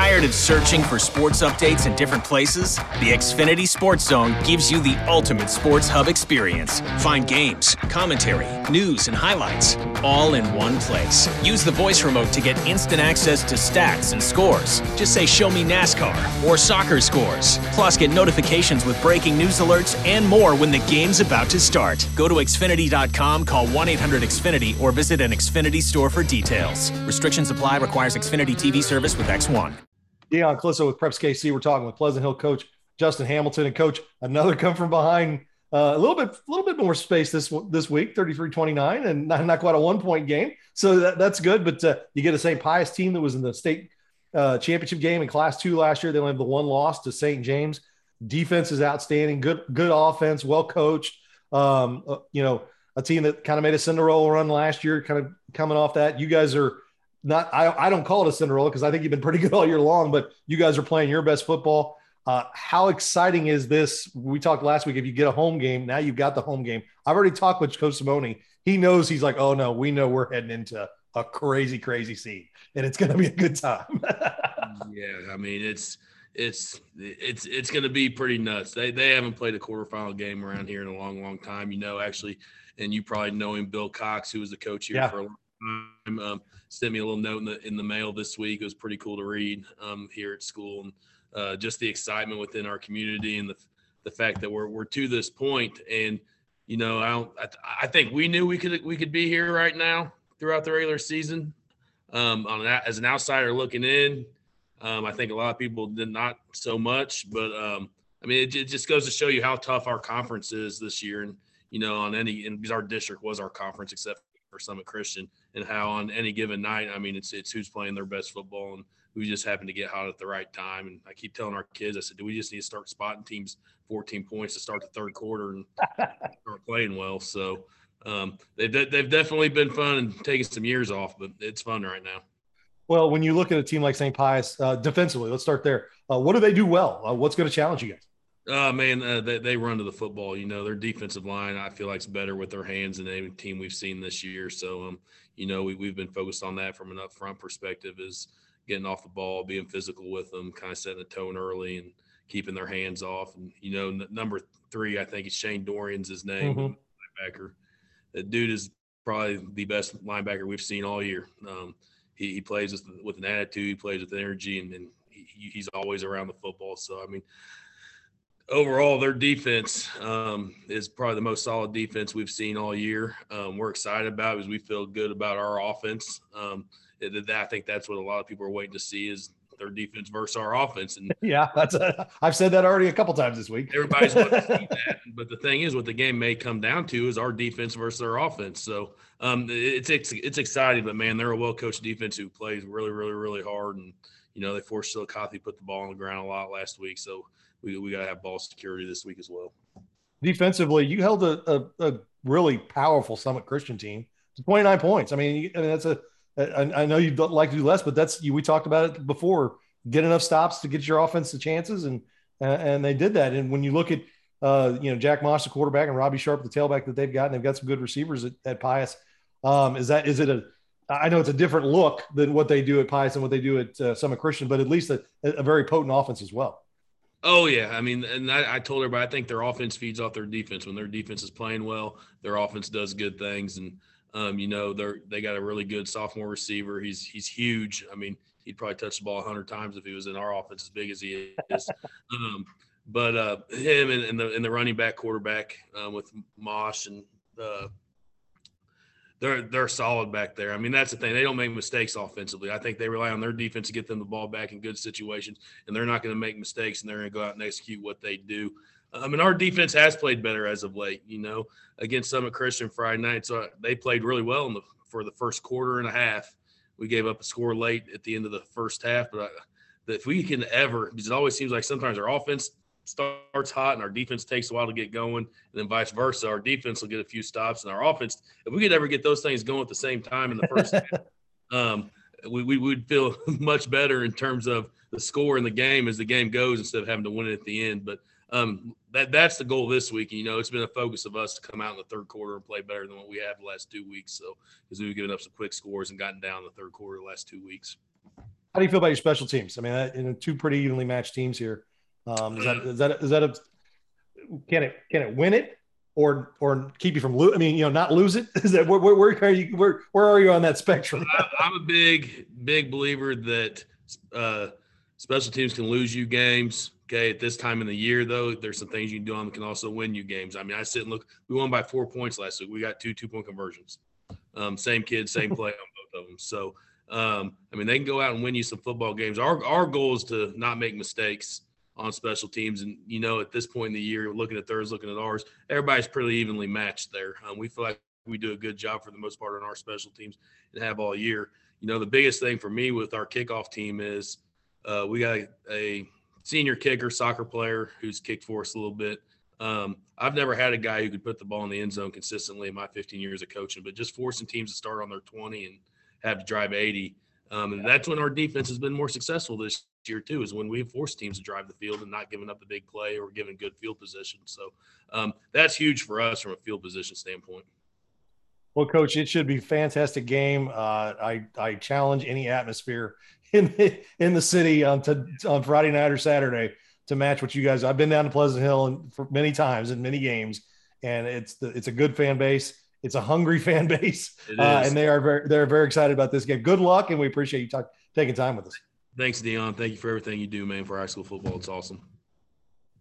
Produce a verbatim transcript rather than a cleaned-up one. Tired of searching for sports updates in different places? The Xfinity Sports Zone gives you the ultimate sports hub experience. Find games, commentary, news, and highlights all in one place. Use the voice remote to get instant access to stats and scores. Just say, "Show me NASCAR" or "Soccer scores." Plus, get notifications with breaking news alerts and more when the game's about to start. Go to Xfinity dot com, call one eight hundred Xfinity, or visit an Xfinity store for details. Restrictions apply. Requires Xfinity T V service with X one. Dion Kalissa with Preps K C. We're talking with Pleasant Hill coach Justin Hamilton, and coach, another come from behind, uh, a little bit, a little bit more space this this week, thirty-three twenty-nine, and not, not quite a one point game. So that, that's good. But uh, you get a Saint Pius team that was in the state uh, championship game in Class Two last year. They only have the one loss to Saint James. Defense is outstanding. Good, good offense. Well coached. Um, uh, you know, a team that kind of made a Cinderella run last year. Kind of coming off that. You guys are. Not, I, I don't call it a Cinderella because I think you've been pretty good all year long, but you guys are playing your best football. Uh, how exciting is this? We talked last week, if you get a home game, now you've got the home game. I've already talked with Coach Simone. He knows, he's like, oh, no, we know we're heading into a crazy, crazy scene, and it's going to be a good time. Yeah, I mean, it's it's it's it's going to be pretty nuts. They, they haven't played a quarterfinal game around here in a long, long time, you know, actually, and you probably know him, Bill Cox, who was the coach here yeah. for a long time. Um, sent me a little note in the in the mail this week. It was pretty cool to read um, here at school, and uh, just the excitement within our community and the the fact that we're we're to this point. And you know, I don't, I, th- I think we knew we could we could be here right now throughout the regular season. Um, on an, as an outsider looking in, um, I think a lot of people did not so much, but um, I mean, it, it just goes to show you how tough our conference is this year. And you know, on any and because our district was our conference except for Summit Christian, and how on any given night, I mean, it's it's who's playing their best football, and we just happen to get hot at the right time. And I keep telling our kids, I said, do we just need to start spotting teams fourteen points to start the third quarter and start playing well? So um, they've, they've definitely been fun and taking some years off, but it's fun right now. Well, when you look at a team like Saint Pius uh, defensively, let's start there. Uh, what do they do well? Uh, what's going to challenge you guys? Uh, man, uh, they, they run to the football. You know, their defensive line, I feel like, is better with their hands than any team we've seen this year. So, um, you know, we, we've been focused on that from an up-front perspective, is getting off the ball, being physical with them, kind of setting the tone early and keeping their hands off. And, you know, n- number three, I think it's Shane Dorian's his name, mm-hmm. linebacker. That dude is probably the best linebacker we've seen all year. Um, he, he plays with, with an attitude. He plays with energy, and, and he, he's always around the football. So, I mean – overall, their defense um, is probably the most solid defense we've seen all year. Um, we're excited about it because we feel good about our offense. Um, it, that, I think that's what a lot of people are waiting to see, is their defense versus our offense. And yeah, that's a, I've said that already a couple times this week. Everybody's wanting to see that. But the thing is, what the game may come down to is our defense versus their offense. So um, it's, it's it's exciting, but, man, they're a well-coached defense who plays really, really, really hard. And, you know, they forced Silicothe to put the ball on the ground a lot last week. So we we got to have ball security this week as well. Defensively, you held a, a, a really powerful Summit Christian team to twenty-nine points. I mean, you, I mean that's a I, I know you'd like to do less, but that's you, we talked about it before. Get enough stops to get your offense the chances, and uh, and they did that. And when you look at uh, you know, Jack Moss, the quarterback, and Robbie Sharp, the tailback that they've got, and they've got some good receivers at, at Pius. Um, is that is it a I know it's a different look than what they do at Pius and what they do at uh, Summit Christian, but at least a, a very potent offense as well. Oh, yeah. I mean, and I, I told everybody, I think their offense feeds off their defense. When their defense is playing well, their offense does good things. And, um, you know, they they got a really good sophomore receiver. He's he's huge. I mean, he'd probably touch the ball one hundred times if he was in our offense as big as he is. um, but uh, him and, and, the, and the running back quarterback um, with Mosh, and uh, they're, they're solid back there. I mean, that's the thing. They don't make mistakes offensively. I think they rely on their defense to get them the ball back in good situations, and they're not going to make mistakes, and they're going to go out and execute what they do. Um, and our defense has played better as of late, you know, against Summit Christian Friday night. So they played really well in the, for the first quarter and a half. We gave up a score late at the end of the first half. But I, if we can ever – because it always seems like sometimes our offense – starts hot and our defense takes a while to get going, and then vice versa. Our defense will get a few stops, and our offense, if we could ever get those things going at the same time in the first half, um, we, we would feel much better in terms of the score in the game as the game goes, instead of having to win it at the end. But um, that that's the goal this week. You know, it's been a focus of us to come out in the third quarter and play better than what we have the last two weeks. So, because we've given up some quick scores and gotten down in the third quarter the last two weeks. How do you feel about your special teams? I mean, that, you know, two pretty evenly matched teams here. Um, is that is that is that a can it can it win it or or keep you from lo- I mean, you know, not lose it? Is that where, where, where are you where where are you on that spectrum? I'm a big big believer that uh, special teams can lose you games. Okay, at this time in the year, though, there's some things you can do on that can also win you games. I mean, I sit and look. We won by four points last week. We got two two-point conversions. Um, same kid, same play on both of them. So, um, I mean, they can go out and win you some football games. Our our goal is to not make mistakes on special teams. And, you know, at this point in the year, looking at theirs, looking at ours, everybody's pretty evenly matched there. Um, we feel like we do a good job for the most part on our special teams and have all year. You know, the biggest thing for me with our kickoff team is uh, we got a, a – senior kicker, soccer player who's kicked for us a little bit. Um, I've never had a guy who could put the ball in the end zone consistently in my fifteen years of coaching, but just forcing teams to start on their twenty and have to drive eighty. Um, and that's when our defense has been more successful this year too, is when we force teams to drive the field and not giving up the big play or giving good field position. So um, that's huge for us from a field position standpoint. Well, Coach, it should be a fantastic game. Uh, I, I challenge any atmosphere in the, in the city on, to, on Friday night or Saturday to match what you guys. I've been down to Pleasant Hill and for many times in many games, and it's the, it's a good fan base. It's a hungry fan base, uh, and they are very, they're very excited about this game. Good luck, and we appreciate you talk, taking time with us. Thanks, Dion. Thank you for everything you do, man, for high school football. It's awesome.